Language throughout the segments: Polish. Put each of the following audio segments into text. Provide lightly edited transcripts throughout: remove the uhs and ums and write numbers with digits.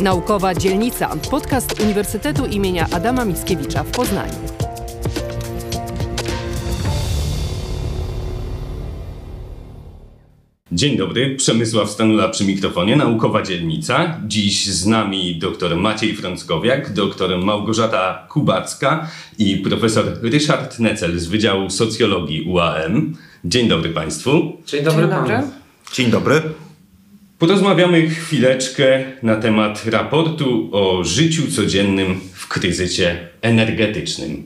Naukowa Dzielnica, podcast Uniwersytetu im. Adama Mickiewicza w Poznaniu. Dzień dobry, Przemysław Stanula przy mikrofonie, Naukowa Dzielnica. Dziś z nami dr Maciej Frąckowiak, dr Małgorzata Kubacka i profesor Ryszard Necel z Wydziału Socjologii UAM. Dzień dobry Państwu. Dzień dobry Panu. Dzień dobry. Porozmawiamy chwileczkę na temat raportu o życiu codziennym w kryzysie energetycznym.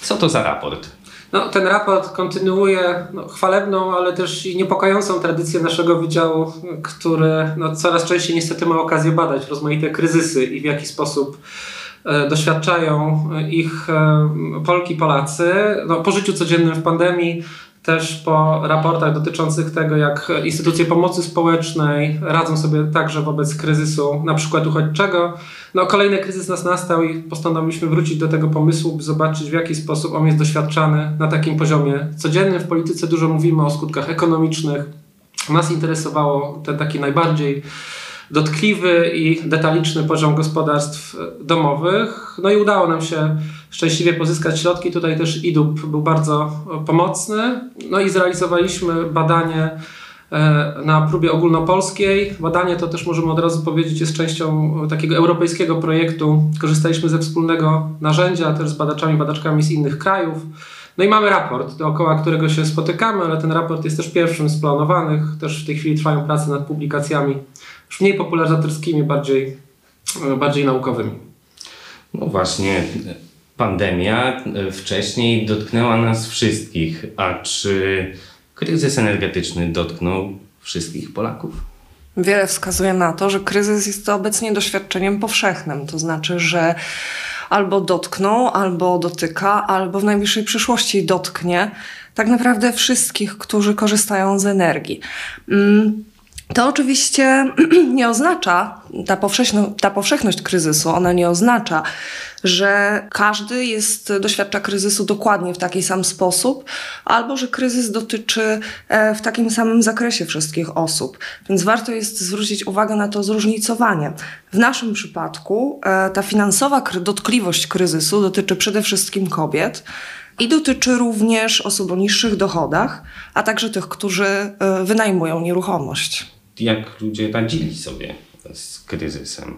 Co to za raport? No, ten raport kontynuuje chwalebną, ale też i niepokojącą tradycję naszego wydziału, który coraz częściej niestety ma okazję badać rozmaite kryzysy i w jaki sposób doświadczają ich Polki i Polacy po życiu codziennym w pandemii. Też po raportach dotyczących tego, jak instytucje pomocy społecznej radzą sobie także wobec kryzysu, na przykład uchodźczego. Kolejny kryzys nas nastał i postanowiliśmy wrócić do tego pomysłu, by zobaczyć, w jaki sposób on jest doświadczany na takim poziomie codziennym. W polityce dużo mówimy o skutkach ekonomicznych. Nas interesowało ten taki najbardziej dotkliwy i detaliczny poziom gospodarstw domowych. I udało nam się szczęśliwie pozyskać środki. Tutaj też IDUB był bardzo pomocny. I zrealizowaliśmy badanie na próbie ogólnopolskiej. Badanie to też możemy od razu powiedzieć jest częścią takiego europejskiego projektu. Korzystaliśmy ze wspólnego narzędzia, też z badaczami, badaczkami z innych krajów. I mamy raport, dookoła którego się spotykamy, ale ten raport jest też pierwszym z planowanych. Też w tej chwili trwają prace nad publikacjami już mniej popularyzatorskimi, bardziej naukowymi. No właśnie, pandemia wcześniej dotknęła nas wszystkich. A czy kryzys energetyczny dotknął wszystkich Polaków? Wiele wskazuje na to, że kryzys jest obecnie doświadczeniem powszechnym. To znaczy, że albo dotknął, albo dotyka, albo w najbliższej przyszłości dotknie tak naprawdę wszystkich, którzy korzystają z energii. To oczywiście nie oznacza, ta powszechność kryzysu, ona nie oznacza, że każdy doświadcza kryzysu dokładnie w taki sam sposób, albo że kryzys dotyczy w takim samym zakresie wszystkich osób. Więc warto jest zwrócić uwagę na to zróżnicowanie. W naszym przypadku ta finansowa dotkliwość kryzysu dotyczy przede wszystkim kobiet, i dotyczy również osób o niższych dochodach, a także tych, którzy wynajmują nieruchomość. Jak ludzie radzili sobie z kryzysem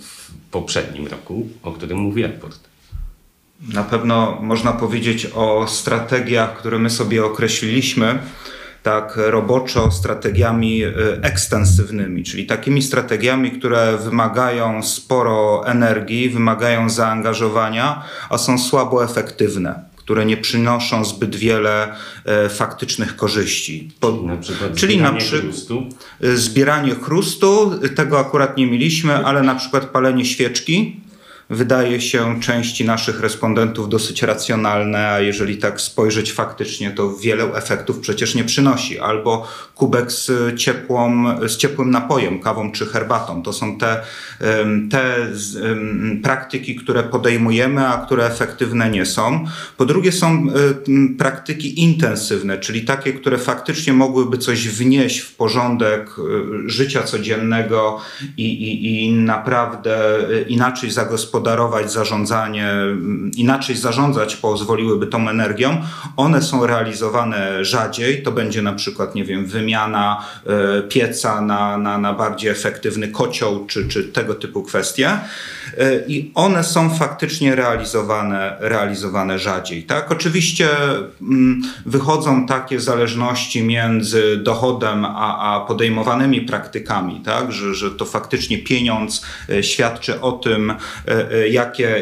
w poprzednim roku, o którym mówi raport? Na pewno można powiedzieć o strategiach, które my sobie określiliśmy, tak roboczo strategiami ekstensywnymi, czyli takimi strategiami, które wymagają sporo energii, wymagają zaangażowania, a są słabo efektywne, które nie przynoszą zbyt wiele faktycznych korzyści. Czyli na przykład zbieranie chrustu, tego akurat nie mieliśmy, ale na przykład palenie świeczki wydaje się części naszych respondentów dosyć racjonalne, a jeżeli tak spojrzeć faktycznie, to wiele efektów przecież nie przynosi. Albo kubek z ciepłym napojem, kawą czy herbatą. To są te praktyki, które podejmujemy, a które efektywne nie są. Po drugie są praktyki intensywne, czyli takie, które faktycznie mogłyby coś wnieść w porządek życia codziennego i naprawdę inaczej zarządzać, pozwoliłyby tą energią. One są realizowane rzadziej. To będzie na przykład, nie wiem, wymiana pieca na bardziej efektywny kocioł, czy tego typu kwestie. I one są faktycznie realizowane rzadziej. Tak? Oczywiście wychodzą takie zależności między dochodem a podejmowanymi praktykami, tak? Że to faktycznie pieniądz świadczy o tym,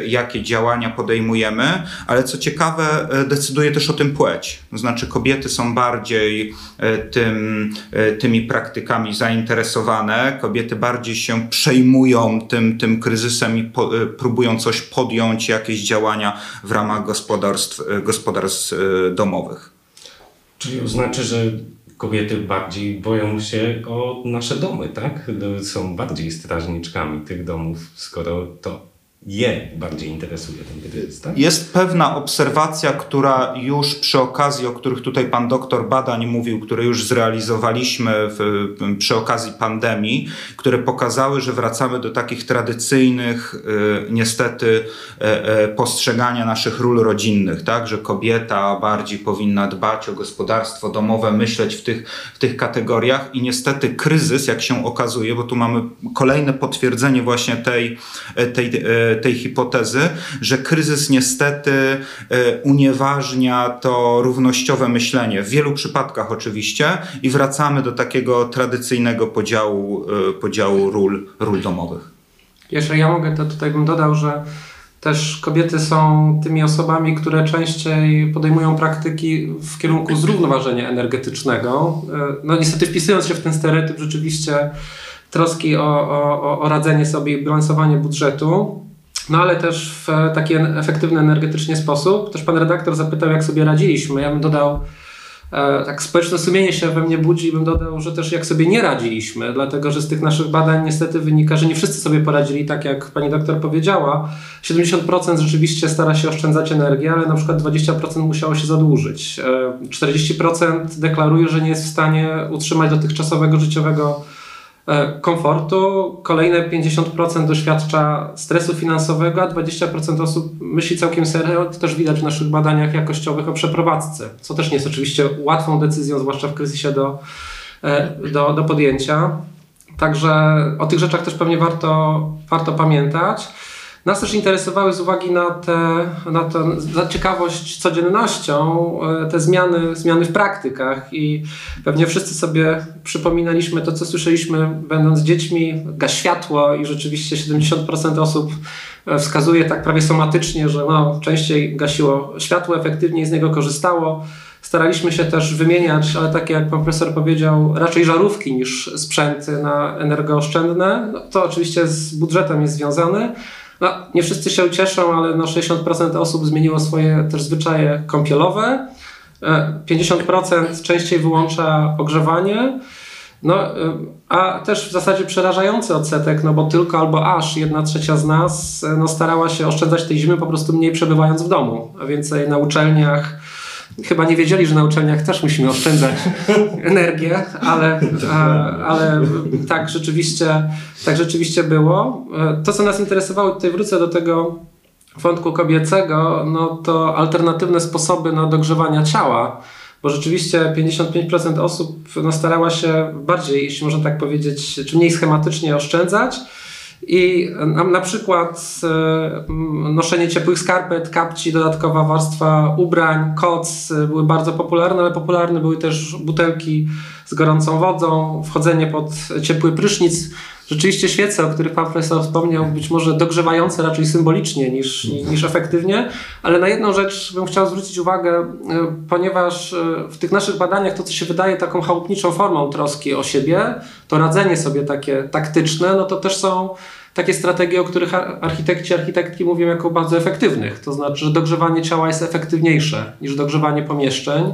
jakie działania podejmujemy, ale co ciekawe, decyduje też o tym płeć. To znaczy kobiety są bardziej tymi praktykami zainteresowane, kobiety bardziej się przejmują tym kryzysem i próbują coś podjąć, jakieś działania w ramach gospodarstw domowych. Czyli oznacza, że kobiety bardziej boją się o nasze domy, tak? Są bardziej strażniczkami tych domów, skoro to je bardziej interesuje ten kryzys, tak? Jest pewna obserwacja, która już przy okazji, o których tutaj pan doktor badań mówił, które już zrealizowaliśmy przy okazji pandemii, które pokazały, że wracamy do takich tradycyjnych niestety postrzegania naszych ról rodzinnych, tak? Że kobieta bardziej powinna dbać o gospodarstwo domowe, myśleć w tych kategoriach i niestety kryzys, jak się okazuje, bo tu mamy kolejne potwierdzenie właśnie tej hipotezy, że kryzys niestety unieważnia to równościowe myślenie, w wielu przypadkach oczywiście, i wracamy do takiego tradycyjnego podziału ról domowych. Jeżeli ja mogę, to tutaj bym dodał, że też kobiety są tymi osobami, które częściej podejmują praktyki w kierunku zrównoważenia energetycznego. No niestety wpisując się w ten stereotyp rzeczywiście troski o radzenie sobie i bilansowanie budżetu, no ale też w taki efektywny energetycznie sposób. Też pan redaktor zapytał, jak sobie radziliśmy. Ja bym dodał, tak społeczne sumienie się we mnie budzi, bym dodał, że też jak sobie nie radziliśmy, dlatego że z tych naszych badań niestety wynika, że nie wszyscy sobie poradzili tak, jak pani doktor powiedziała. 70% rzeczywiście stara się oszczędzać energię, ale na przykład 20% musiało się zadłużyć. 40% deklaruje, że nie jest w stanie utrzymać dotychczasowego życiowego komfortu, kolejne 50% doświadcza stresu finansowego, a 20% osób myśli całkiem serio, to też widać w naszych badaniach jakościowych o przeprowadzce, co też nie jest oczywiście łatwą decyzją, zwłaszcza w kryzysie do podjęcia. Także o tych rzeczach też pewnie warto pamiętać. Nas też interesowały z uwagi na ciekawość codziennością te zmiany w praktykach i pewnie wszyscy sobie przypominaliśmy to, co słyszeliśmy będąc dziećmi, gaś światło i rzeczywiście 70% osób wskazuje tak prawie somatycznie, że no, częściej gasiło światło, efektywniej z niego korzystało. Staraliśmy się też wymieniać, ale takie jak pan profesor powiedział, raczej żarówki niż sprzęty na energooszczędne. No, to oczywiście z budżetem jest związane. No, nie wszyscy się cieszą, ale no 60% osób zmieniło swoje też zwyczaje kąpielowe, 50% częściej wyłącza ogrzewanie, no, a też w zasadzie przerażający odsetek, no bo tylko albo aż 1/3 z nas no, starała się oszczędzać tej zimy po prostu mniej przebywając w domu, a więcej na uczelniach. Chyba nie wiedzieli, że na uczelniach też musimy oszczędzać energię, ale tak rzeczywiście było. To, co nas interesowało, tutaj wrócę do tego wątku kobiecego, no to alternatywne sposoby na dogrzewanie ciała, bo rzeczywiście 55% osób no, starała się bardziej, jeśli można tak powiedzieć, czy mniej schematycznie oszczędzać. I na przykład noszenie ciepłych skarpet, kapci, dodatkowa warstwa ubrań, koc były bardzo popularne, ale popularne były też butelki z gorącą wodą, wchodzenie pod ciepły prysznic. Rzeczywiście świece, o których pan profesor wspomniał, być może dogrzewające raczej symbolicznie niż efektywnie, ale na jedną rzecz bym chciał zwrócić uwagę, ponieważ w tych naszych badaniach to, co się wydaje taką chałupniczą formą troski o siebie, to radzenie sobie takie taktyczne, no to też są takie strategie, o których architekci, architektki mówią jako bardzo efektywnych. To znaczy, że dogrzewanie ciała jest efektywniejsze niż dogrzewanie pomieszczeń.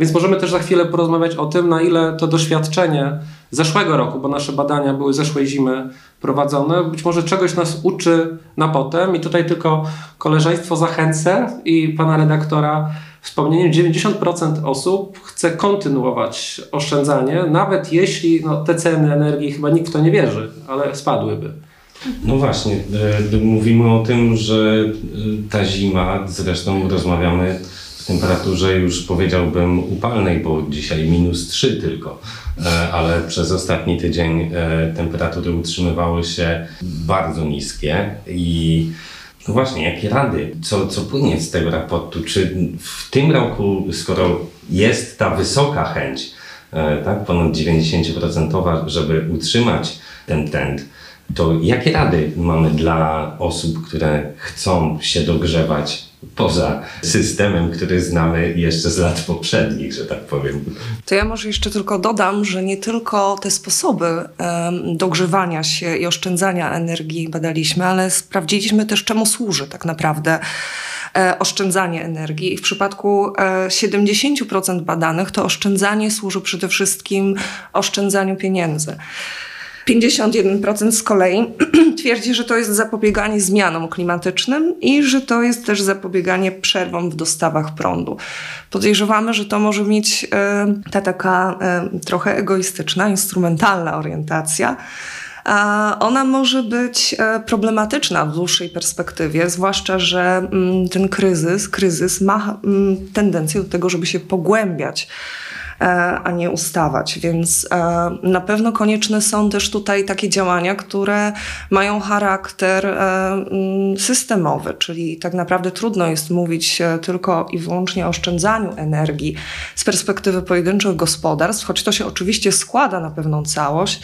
Więc możemy też za chwilę porozmawiać o tym, na ile to doświadczenie zeszłego roku, bo nasze badania były zeszłej zimy prowadzone, być może czegoś nas uczy na potem. I tutaj tylko koleżeństwo zachęcę i pana redaktora wspomnieniem, 90% osób chce kontynuować oszczędzanie, nawet jeśli no, te ceny energii, chyba nikt w to nie wierzy, ale spadłyby. No właśnie, mówimy o tym, że ta zima, zresztą rozmawiamy w temperaturze już powiedziałbym upalnej, bo dzisiaj -3 tylko, ale przez ostatni tydzień temperatury utrzymywały się bardzo niskie i no właśnie, jakie rady? Co płynie z tego raportu? Czy w tym roku, skoro jest ta wysoka chęć, tak, ponad 90%, żeby utrzymać ten trend, to jakie rady mamy dla osób, które chcą się dogrzewać poza systemem, który znamy jeszcze z lat poprzednich, że tak powiem? To ja może jeszcze tylko dodam, że nie tylko te sposoby dogrzewania się i oszczędzania energii badaliśmy, ale sprawdziliśmy też, czemu służy tak naprawdę oszczędzanie energii. I w przypadku 70% badanych to oszczędzanie służy przede wszystkim oszczędzaniu pieniędzy. 51% z kolei twierdzi, że to jest zapobieganie zmianom klimatycznym i że to jest też zapobieganie przerwom w dostawach prądu. Podejrzewamy, że to może mieć ta taka trochę egoistyczna, instrumentalna orientacja. Ona może być problematyczna w dłuższej perspektywie, zwłaszcza, że ten kryzys ma tendencję do tego, żeby się pogłębiać, a nie ustawać, więc na pewno konieczne są też tutaj takie działania, które mają charakter systemowy, czyli tak naprawdę trudno jest mówić tylko i wyłącznie o oszczędzaniu energii z perspektywy pojedynczych gospodarstw, choć to się oczywiście składa na pewną całość,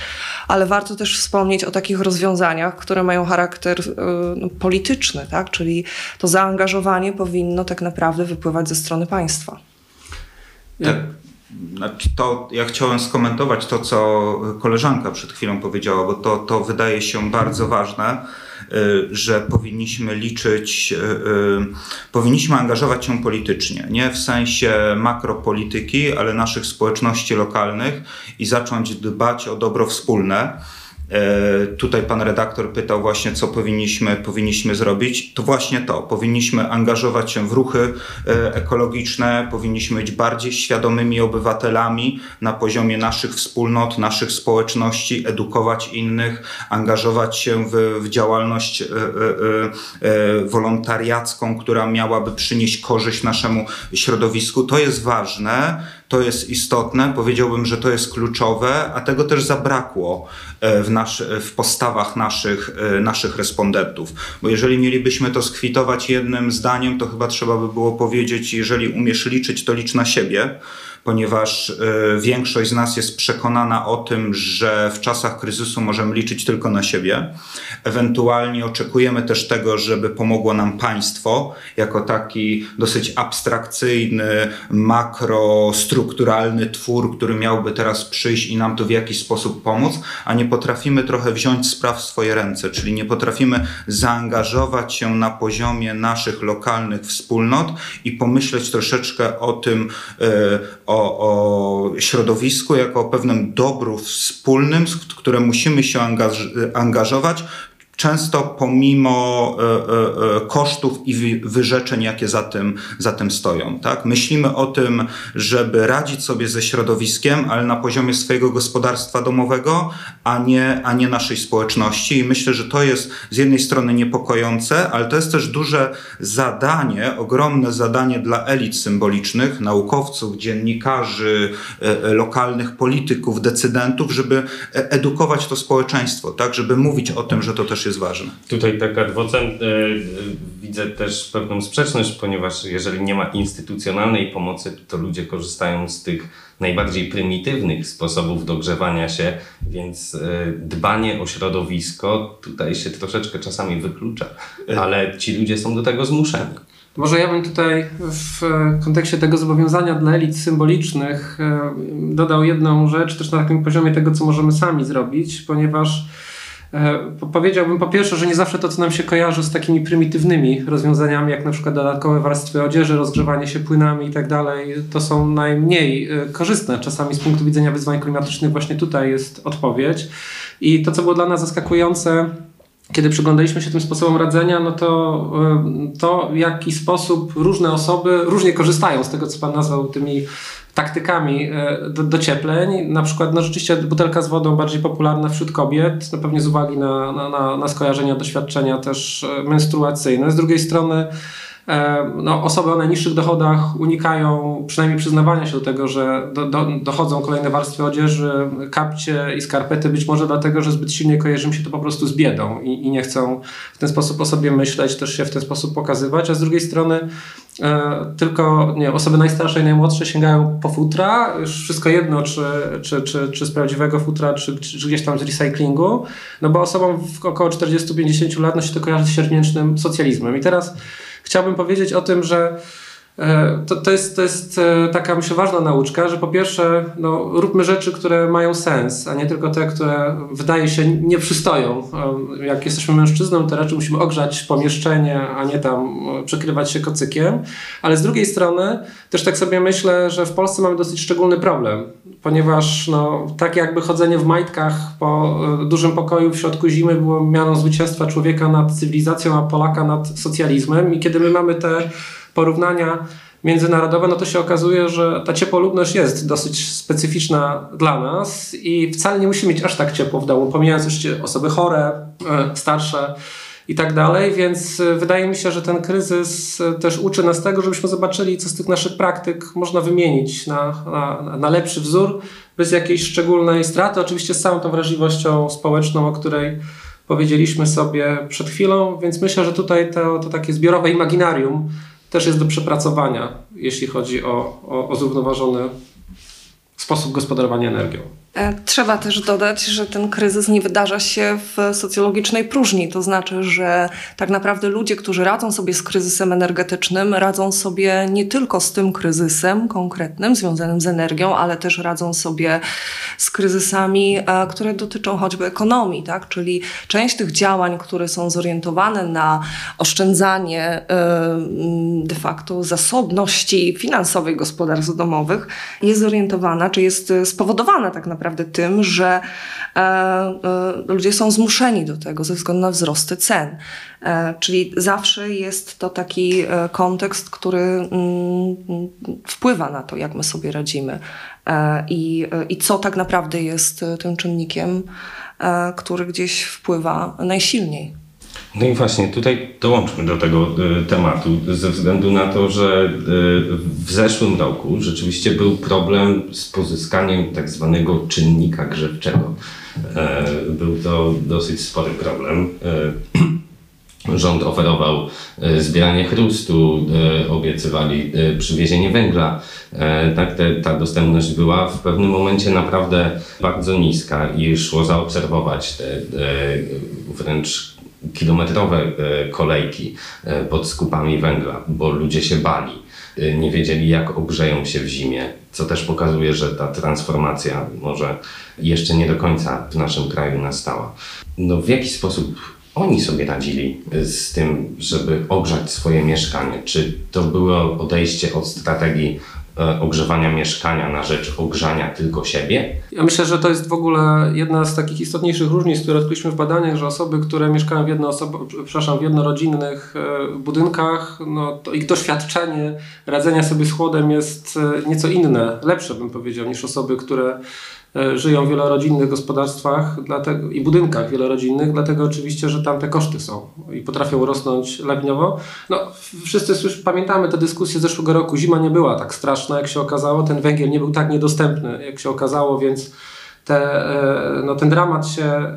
ale warto też wspomnieć o takich rozwiązaniach, które mają charakter polityczny, tak? Czyli to zaangażowanie powinno tak naprawdę wypływać ze strony państwa. Tak. To ja chciałem skomentować to, co koleżanka przed chwilą powiedziała, bo to wydaje się bardzo ważne, że powinniśmy angażować się politycznie, nie w sensie makropolityki, ale naszych społeczności lokalnych i zacząć dbać o dobro wspólne. Tutaj pan redaktor pytał właśnie, co powinniśmy zrobić. To właśnie to. Powinniśmy angażować się w ruchy ekologiczne, powinniśmy być bardziej świadomymi obywatelami na poziomie naszych wspólnot, naszych społeczności, edukować innych, angażować się w działalność wolontariacką, która miałaby przynieść korzyść naszemu środowisku. To jest ważne. To jest istotne, powiedziałbym, że to jest kluczowe, a tego też zabrakło w postawach naszych respondentów. Bo jeżeli mielibyśmy to skwitować jednym zdaniem, to chyba trzeba by było powiedzieć, jeżeli umiesz liczyć, to licz na siebie, ponieważ większość z nas jest przekonana o tym, że w czasach kryzysu możemy liczyć tylko na siebie. Ewentualnie oczekujemy też tego, żeby pomogło nam państwo, jako taki dosyć abstrakcyjny, makrostrukturalny twór, który miałby teraz przyjść i nam to w jakiś sposób pomóc, a nie potrafimy trochę wziąć spraw w swoje ręce, czyli nie potrafimy zaangażować się na poziomie naszych lokalnych wspólnot i pomyśleć troszeczkę o tym, o środowisku jako o pewnym dobru wspólnym, w które musimy się angażować, często pomimo kosztów i wyrzeczeń, jakie za tym stoją. Tak? Myślimy o tym, żeby radzić sobie ze środowiskiem, ale na poziomie swojego gospodarstwa domowego, a nie naszej społeczności. I myślę, że to jest z jednej strony niepokojące, ale to jest też duże zadanie, ogromne zadanie dla elit symbolicznych, naukowców, dziennikarzy, lokalnych polityków, decydentów, żeby edukować to społeczeństwo, tak? Żeby mówić o tym, że to też jest ważne. Tutaj taka dwocen, widzę też pewną sprzeczność, ponieważ jeżeli nie ma instytucjonalnej pomocy, to ludzie korzystają z tych najbardziej prymitywnych sposobów dogrzewania się, więc dbanie o środowisko tutaj się troszeczkę czasami wyklucza, ale ci ludzie są do tego zmuszeni. Może ja bym tutaj w kontekście tego zobowiązania dla elit symbolicznych dodał jedną rzecz też na takim poziomie tego, co możemy sami zrobić, ponieważ powiedziałbym po pierwsze, że nie zawsze to, co nam się kojarzy z takimi prymitywnymi rozwiązaniami, jak na przykład dodatkowe warstwy odzieży, rozgrzewanie się płynami i tak dalej, to są najmniej korzystne. Czasami z punktu widzenia wyzwań klimatycznych właśnie tutaj jest odpowiedź. I to, co było dla nas zaskakujące, kiedy przyglądaliśmy się tym sposobom radzenia, no to w jaki sposób różne osoby różnie korzystają z tego, co pan nazwał tymi taktykami dociepleń. Na przykład no rzeczywiście butelka z wodą bardziej popularna wśród kobiet, no pewnie z uwagi na skojarzenia, doświadczenia też menstruacyjne. Z drugiej strony no, osoby o najniższych dochodach unikają przynajmniej przyznawania się do tego, że dochodzą kolejne warstwy odzieży, kapcie i skarpety, być może dlatego, że zbyt silnie kojarzy mi się to po prostu z biedą i nie chcą w ten sposób o sobie myśleć, też się w ten sposób pokazywać, a z drugiej strony tylko osoby najstarsze i najmłodsze sięgają po futra, już wszystko jedno, czy z prawdziwego futra, czy gdzieś tam z recyklingu, no bo osobom około 40-50 lat no się to kojarzy z siermięcznym socjalizmem. I teraz chciałbym powiedzieć o tym, że To jest taka, myślę, ważna nauczka, że po pierwsze, no, róbmy rzeczy, które mają sens, a nie tylko te, które wydaje się nie przystoją. Jak jesteśmy mężczyzną, to raczej musimy ogrzać pomieszczenie, a nie tam przykrywać się kocykiem. Ale z drugiej strony też tak sobie myślę, że w Polsce mamy dosyć szczególny problem, ponieważ no, tak jakby chodzenie w majtkach po dużym pokoju w środku zimy było mianą zwycięstwa człowieka nad cywilizacją, a Polaka nad socjalizmem. I kiedy my mamy te porównania międzynarodowe, no to się okazuje, że ta ciepłolubność jest dosyć specyficzna dla nas i wcale nie musimy mieć aż tak ciepło w domu, pomijając oczywiście osoby chore, starsze i tak dalej, więc wydaje mi się, że ten kryzys też uczy nas tego, żebyśmy zobaczyli, co z tych naszych praktyk można wymienić na lepszy wzór, bez jakiejś szczególnej straty, oczywiście z całą tą wrażliwością społeczną, o której powiedzieliśmy sobie przed chwilą, więc myślę, że tutaj to takie zbiorowe imaginarium też jest do przepracowania, jeśli chodzi o zrównoważony sposób gospodarowania energią. Trzeba też dodać, że ten kryzys nie wydarza się w socjologicznej próżni. To znaczy, że tak naprawdę ludzie, którzy radzą sobie z kryzysem energetycznym, radzą sobie nie tylko z tym kryzysem konkretnym związanym z energią, ale też radzą sobie z kryzysami, które dotyczą choćby ekonomii, tak? Czyli część tych działań, które są zorientowane na oszczędzanie de facto zasobności finansowej gospodarstw domowych, jest zorientowana, czy jest spowodowana tak naprawdę tym, że ludzie są zmuszeni do tego ze względu na wzrosty cen. Czyli zawsze jest to taki kontekst, który wpływa na to, jak my sobie radzimy i co tak naprawdę jest tym czynnikiem, który gdzieś wpływa najsilniej. No i właśnie, tutaj dołączmy do tego tematu ze względu na to, że w zeszłym roku rzeczywiście był problem z pozyskaniem tak zwanego czynnika grzewczego. Był to dosyć spory problem. Rząd oferował zbieranie chrustu, obiecywali przywiezienie węgla. Tak, ta dostępność była w pewnym momencie naprawdę bardzo niska i szło zaobserwować te wręcz kilometrowe kolejki pod skupami węgla, bo ludzie się bali, nie wiedzieli, jak ogrzeją się w zimie, co też pokazuje, że ta transformacja może jeszcze nie do końca w naszym kraju nastała. No, w jaki sposób oni sobie radzili z tym, żeby ogrzać swoje mieszkanie? Czy to było odejście od strategii ogrzewania mieszkania na rzecz ogrzania tylko siebie? Ja myślę, że to jest w ogóle jedna z takich istotniejszych różnic, które odkryliśmy w badaniach, że osoby, które mieszkają w jednorodzinnych budynkach, no to ich doświadczenie radzenia sobie z chłodem jest nieco inne, lepsze bym powiedział, niż osoby, które żyją w wielorodzinnych gospodarstwach i budynkach wielorodzinnych, dlatego oczywiście, że tam te koszty są i potrafią rosnąć lawinowo. No, wszyscy już pamiętamy te dyskusje z zeszłego roku. Zima nie była tak straszna, jak się okazało. Ten węgiel nie był tak niedostępny, jak się okazało, więc ten dramat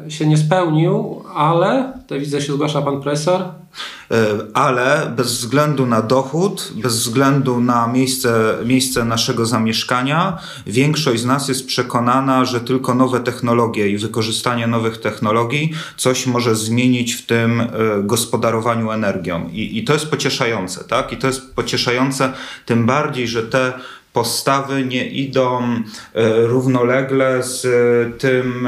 się nie spełnił, ale, tutaj widzę, się zgłasza pan profesor. Ale bez względu na dochód, bez względu na miejsce naszego zamieszkania, większość z nas jest przekonana, że tylko nowe technologie i wykorzystanie nowych technologii coś może zmienić w tym gospodarowaniu energią. I to jest pocieszające, tak? I to jest pocieszające tym bardziej, że te postawy nie idą równolegle z tym,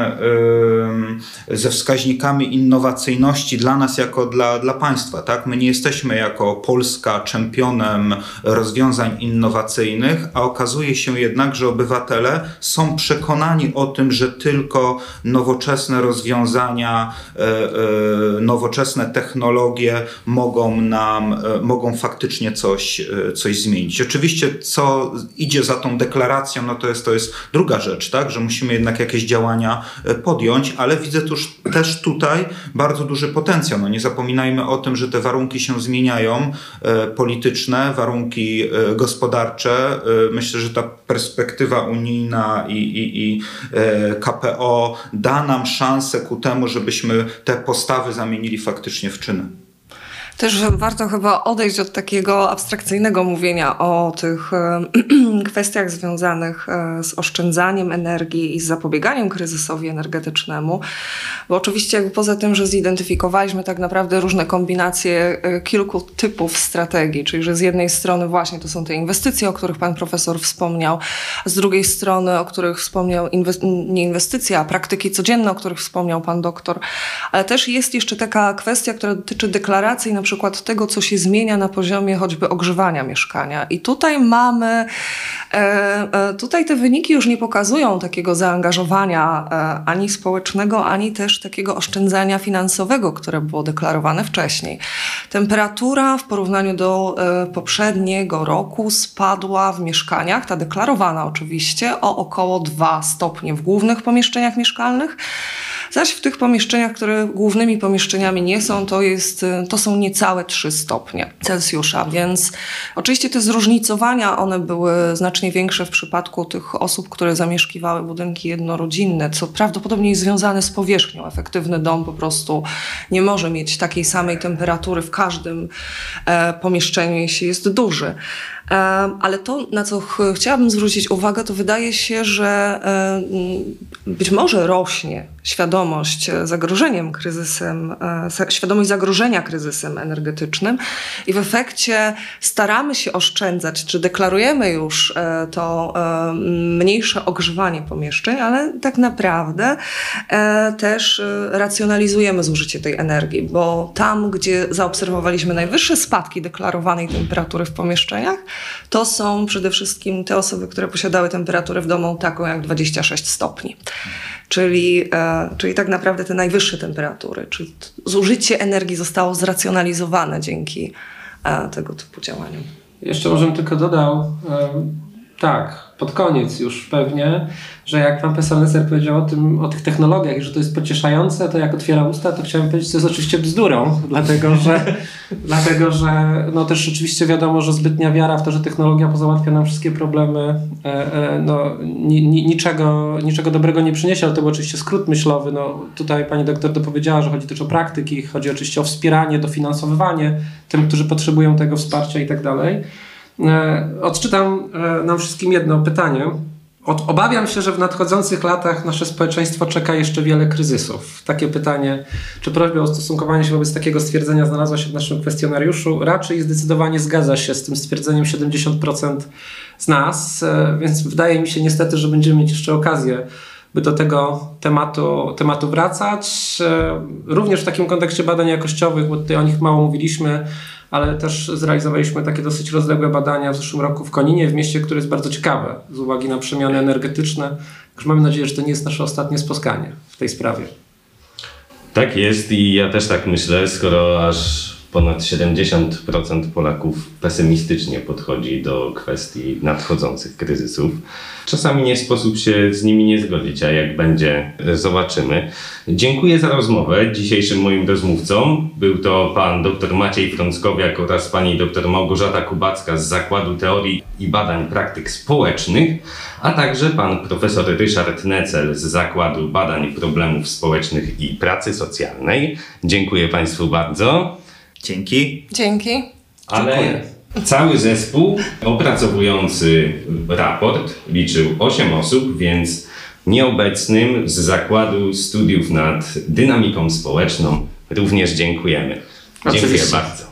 ze wskaźnikami innowacyjności dla nas jako dla państwa, tak? My nie jesteśmy jako Polska czempionem rozwiązań innowacyjnych, a okazuje się jednak, że obywatele są przekonani o tym, że tylko nowoczesne rozwiązania, nowoczesne technologie mogą faktycznie coś zmienić. Oczywiście, co idzie za tą deklaracją, no to jest druga rzecz, tak, że musimy jednak jakieś działania podjąć, ale widzę też tutaj bardzo duży potencjał. No nie zapominajmy o tym, że te warunki się zmieniają, polityczne, warunki gospodarcze. Myślę, że ta perspektywa unijna i KPO da nam szansę ku temu, żebyśmy te postawy zamienili faktycznie w czyny. też warto chyba odejść od takiego abstrakcyjnego mówienia o tych kwestiach związanych z oszczędzaniem energii i z zapobieganiem kryzysowi energetycznemu, bo oczywiście poza tym, że zidentyfikowaliśmy tak naprawdę różne kombinacje kilku typów strategii, czyli że z jednej strony właśnie to są te inwestycje, o których pan profesor wspomniał, z drugiej strony, o których wspomniał nie inwestycja, a praktyki codzienne, o których wspomniał pan doktor, ale też jest jeszcze taka kwestia, która dotyczy deklaracji, na przykład tego, co się zmienia na poziomie choćby ogrzewania mieszkania. I tutaj mamy, tutaj te wyniki już nie pokazują takiego zaangażowania ani społecznego, ani też takiego oszczędzania finansowego, które było deklarowane wcześniej. Temperatura w porównaniu do poprzedniego roku spadła w mieszkaniach, ta deklarowana oczywiście, o około 2 stopnie w głównych pomieszczeniach mieszkalnych. Zaś w tych pomieszczeniach, które głównymi pomieszczeniami nie są, to są niecałe 3 stopnie Celsjusza, więc oczywiście te zróżnicowania, one były znacznie większe w przypadku tych osób, które zamieszkiwały budynki jednorodzinne, co prawdopodobnie jest związane z powierzchnią. Efektywny dom po prostu nie może mieć takiej samej temperatury w każdym pomieszczeniu, jeśli jest duży. Ale to, na co chciałabym zwrócić uwagę, to wydaje się, że być może rośnie świadomość zagrożenia kryzysem energetycznym i w efekcie staramy się oszczędzać, czy deklarujemy już to mniejsze ogrzewanie pomieszczeń, ale tak naprawdę też racjonalizujemy zużycie tej energii, bo tam, gdzie zaobserwowaliśmy najwyższe spadki deklarowanej temperatury w pomieszczeniach, to są przede wszystkim te osoby, które posiadały temperaturę w domu taką jak 26 stopni. Czyli tak naprawdę te najwyższe temperatury. Czyli zużycie energii zostało zracjonalizowane dzięki tego typu działaniom. Jeszcze może bym tylko dodał, tak, pod koniec już pewnie, że jak pan profesor Necel powiedział o tych technologiach i że to jest pocieszające, to jak otwieram usta, to chciałem powiedzieć, co jest oczywiście bzdurą, dlatego że no też oczywiście wiadomo, że zbytnia wiara w to, że technologia pozałatwia nam wszystkie problemy, niczego dobrego nie przyniesie, ale to był oczywiście skrót myślowy. No, tutaj pani doktor dopowiedziała, że chodzi też o praktyki, chodzi oczywiście o wspieranie, dofinansowywanie tym, którzy potrzebują tego wsparcia i tak dalej. Odczytam nam wszystkim jedno pytanie. Obawiam się, że w nadchodzących latach nasze społeczeństwo czeka jeszcze wiele kryzysów. Takie pytanie, czy prośba o stosunkowanie się wobec takiego stwierdzenia znalazła się w naszym kwestionariuszu? Raczej zdecydowanie zgadza się z tym stwierdzeniem 70% z nas, więc wydaje mi się niestety, że będziemy mieć jeszcze okazję, by do tego tematu wracać. Również w takim kontekście badań jakościowych, bo tutaj o nich mało mówiliśmy, ale też zrealizowaliśmy takie dosyć rozległe badania w zeszłym roku w Koninie, w mieście, które jest bardzo ciekawe z uwagi na przemiany energetyczne. Także mamy nadzieję, że to nie jest nasze ostatnie spotkanie w tej sprawie. Tak jest i ja też tak myślę, skoro aż ponad 70% Polaków pesymistycznie podchodzi do kwestii nadchodzących kryzysów. Czasami nie sposób się z nimi nie zgodzić, a jak będzie, zobaczymy. Dziękuję za rozmowę. Dzisiejszym moim rozmówcą był to pan dr Maciej Frąckowiak oraz pani dr Małgorzata Kubacka z Zakładu Teorii i Badań Praktyk Społecznych, a także pan profesor Ryszard Necel z Zakładu Badań Problemów Społecznych i Pracy Socjalnej. Dziękuję państwu bardzo. Dzięki. Dzięki. Ale cały zespół opracowujący raport liczył 8 osób, więc nieobecnym z Zakładu Studiów nad Dynamiką Społeczną również dziękujemy. Dziękuję bardzo.